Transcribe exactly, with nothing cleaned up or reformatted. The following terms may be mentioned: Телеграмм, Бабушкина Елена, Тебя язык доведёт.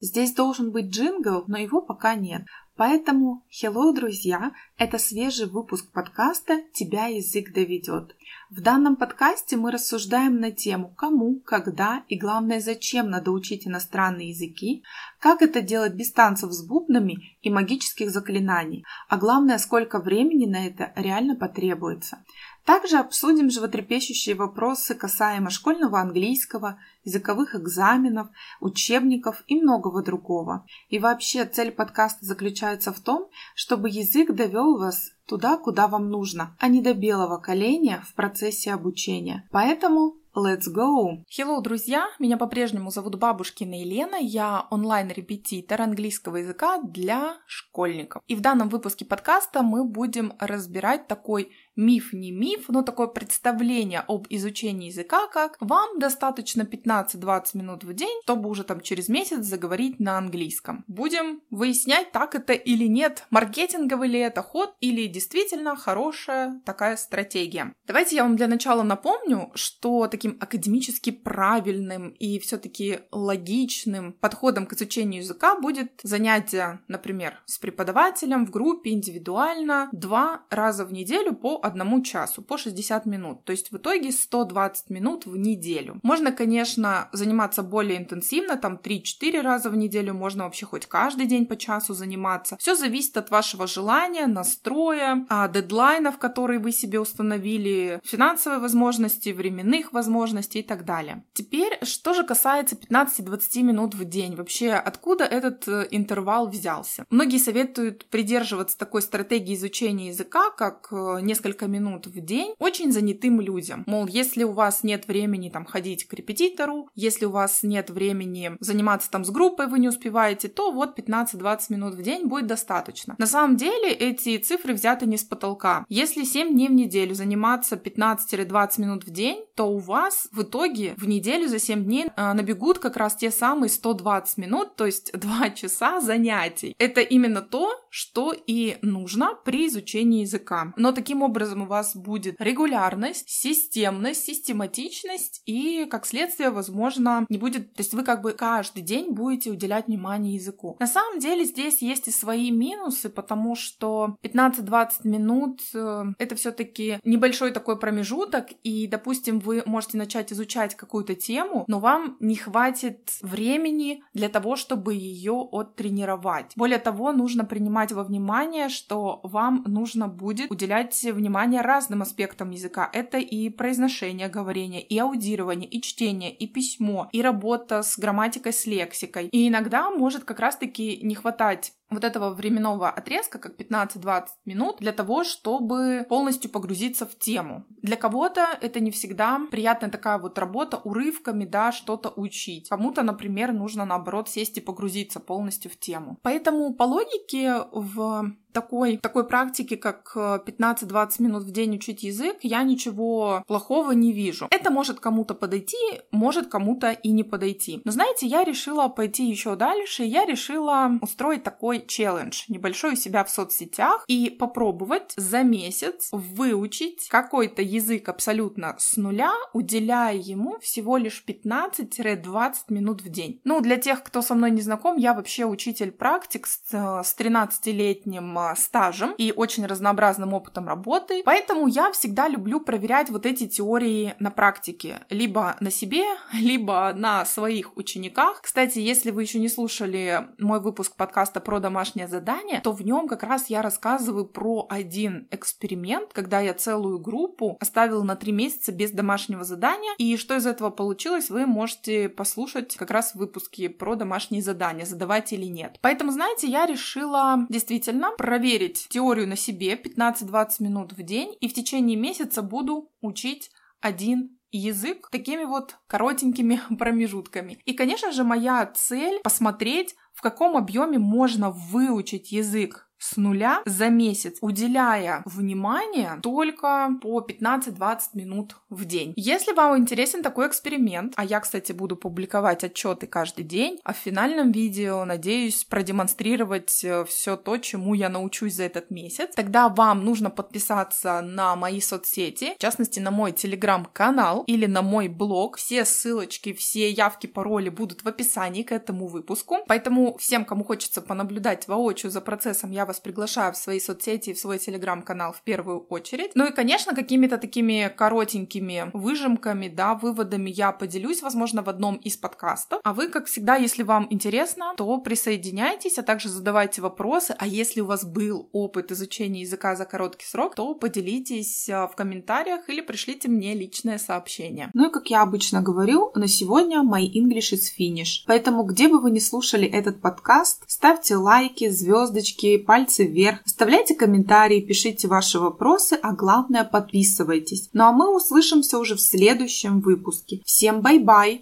Здесь должен быть джингл, но его пока нет. Поэтому, hello, друзья, это свежий выпуск подкаста «Тебя язык доведёт». В данном подкасте мы рассуждаем на тему, кому, когда и, главное, зачем надо учить иностранные языки, как это делать без танцев с бубнами и магических заклинаний, а главное, сколько времени на это реально потребуется. Также обсудим животрепещущие вопросы касаемо школьного английского, языковых экзаменов, учебников и многого другого. И вообще цель подкаста заключается в том, чтобы язык довел вас туда, куда вам нужно, а не до белого коленя в процессе обучения. Поэтому let's go! Hello, друзья! Меня по-прежнему зовут Бабушкина Елена. Я онлайн-репетитор английского языка для школьников. И в данном выпуске подкаста мы будем разбирать такой миф, не миф, но такое представление об изучении языка, как вам достаточно пятнадцать-двадцать минут в день, чтобы уже там через месяц заговорить на английском. Будем выяснять, так это или нет, маркетинговый ли это ход или действительно хорошая такая стратегия. Давайте я вам для начала напомню, что таким академически правильным и все-таки логичным подходом к изучению языка будет занятие, например, с преподавателем в группе индивидуально два раза в неделю по одному часу, по шестьдесят минут. То есть в итоге сто двадцать минут в неделю. Можно, конечно, заниматься более интенсивно, там три-четыре раза в неделю, можно вообще хоть каждый день по часу заниматься. Все зависит от вашего желания, настроя, дедлайнов, которые вы себе установили, финансовой возможности, временных возможностей и так далее. Теперь, что же касается пятнадцать-двадцать минут в день. Вообще, откуда этот интервал взялся? Многие советуют придерживаться такой стратегии изучения языка, как несколько минут в день очень занятым людям. Мол, если у вас нет времени там ходить к репетитору, если у вас нет времени заниматься там с группой, вы не успеваете, то вот пятнадцать-двадцать минут в день будет достаточно. На самом деле эти цифры взяты не с потолка. Если семь дней в неделю заниматься пятнадцать-двадцать минут в день, то у вас в итоге в неделю за семь дней набегут как раз те самые сто двадцать минут, то есть два часа занятий. Это именно то, что и нужно при изучении языка. Но такие Таким образом у вас будет регулярность, системность, систематичность и, как следствие, возможно, не будет... То есть вы как бы каждый день будете уделять внимание языку. На самом деле здесь есть и свои минусы, потому что пятнадцать-двадцать минут — это все-таки небольшой такой промежуток, и, допустим, вы можете начать изучать какую-то тему, но вам не хватит времени для того, чтобы ее оттренировать. Более того, нужно принимать во внимание, что вам нужно будет уделять внимание разным аспектам языка. Это и произношение говорения, и аудирование, и чтение, и письмо, и работа с грамматикой, с лексикой. И иногда может как раз-таки не хватать вот этого временного отрезка, как пятнадцать-двадцать минут, для того, чтобы полностью погрузиться в тему. Для кого-то это не всегда приятная такая вот работа урывками, да, что-то учить. Кому-то, например, нужно, наоборот, сесть и погрузиться полностью в тему. Поэтому по логике в такой, такой практике, как пятнадцать-двадцать минут в день учить язык, я ничего плохого не вижу. Это может кому-то подойти, может кому-то и не подойти. Но знаете, я решила пойти еще дальше, я решила устроить такой челлендж небольшой у себя в соцсетях и попробовать за месяц выучить какой-то язык абсолютно с нуля, уделяя ему всего лишь пятнадцать-двадцать минут в день. Ну, для тех, кто со мной не знаком, я вообще учитель-практик с, с тринадцатилетним стажем и очень разнообразным опытом работы, поэтому я всегда люблю проверять вот эти теории на практике, либо на себе, либо на своих учениках. Кстати, если вы еще не слушали мой выпуск подкаста про домашнее задание, то в нем как раз я рассказываю про один эксперимент, когда я целую группу оставила на три месяца без домашнего задания, и что из этого получилось, вы можете послушать как раз в выпуске про домашние задания, задавать или нет. Поэтому, знаете, я решила действительно проверить теорию на себе пятнадцать-двадцать минут в день, и в течение месяца буду учить один язык такими вот коротенькими промежутками. И, конечно же, моя цель — посмотреть, в каком объеме можно выучить язык с нуля за месяц, уделяя внимание только по пятнадцать-двадцать минут в день. Если вам интересен такой эксперимент, а я, кстати, буду публиковать отчеты каждый день, а в финальном видео, надеюсь, продемонстрировать все то, чему я научусь за этот месяц, тогда вам нужно подписаться на мои соцсети, в частности, на мой телеграм-канал или на мой блог. Все ссылочки, все явки, пароли будут в описании к этому выпуску. Поэтому всем, кому хочется понаблюдать воочию за процессом, я вас приглашаю в свои соцсети и в свой телеграм-канал в первую очередь. Ну и, конечно, какими-то такими коротенькими выжимками, да, выводами я поделюсь, возможно, в одном из подкастов. А вы, как всегда, если вам интересно, то присоединяйтесь, а также задавайте вопросы. А если у вас был опыт изучения языка за короткий срок, то поделитесь в комментариях или пришлите мне личное сообщение. Ну и, как я обычно говорю, на сегодня my English is finished. Поэтому, где бы вы ни слушали этот подкаст, ставьте лайки, звездочки, пальцы вверх, оставляйте комментарии, пишите ваши вопросы, а главное, подписывайтесь. Ну а мы услышимся уже в следующем выпуске. Всем бай-бай!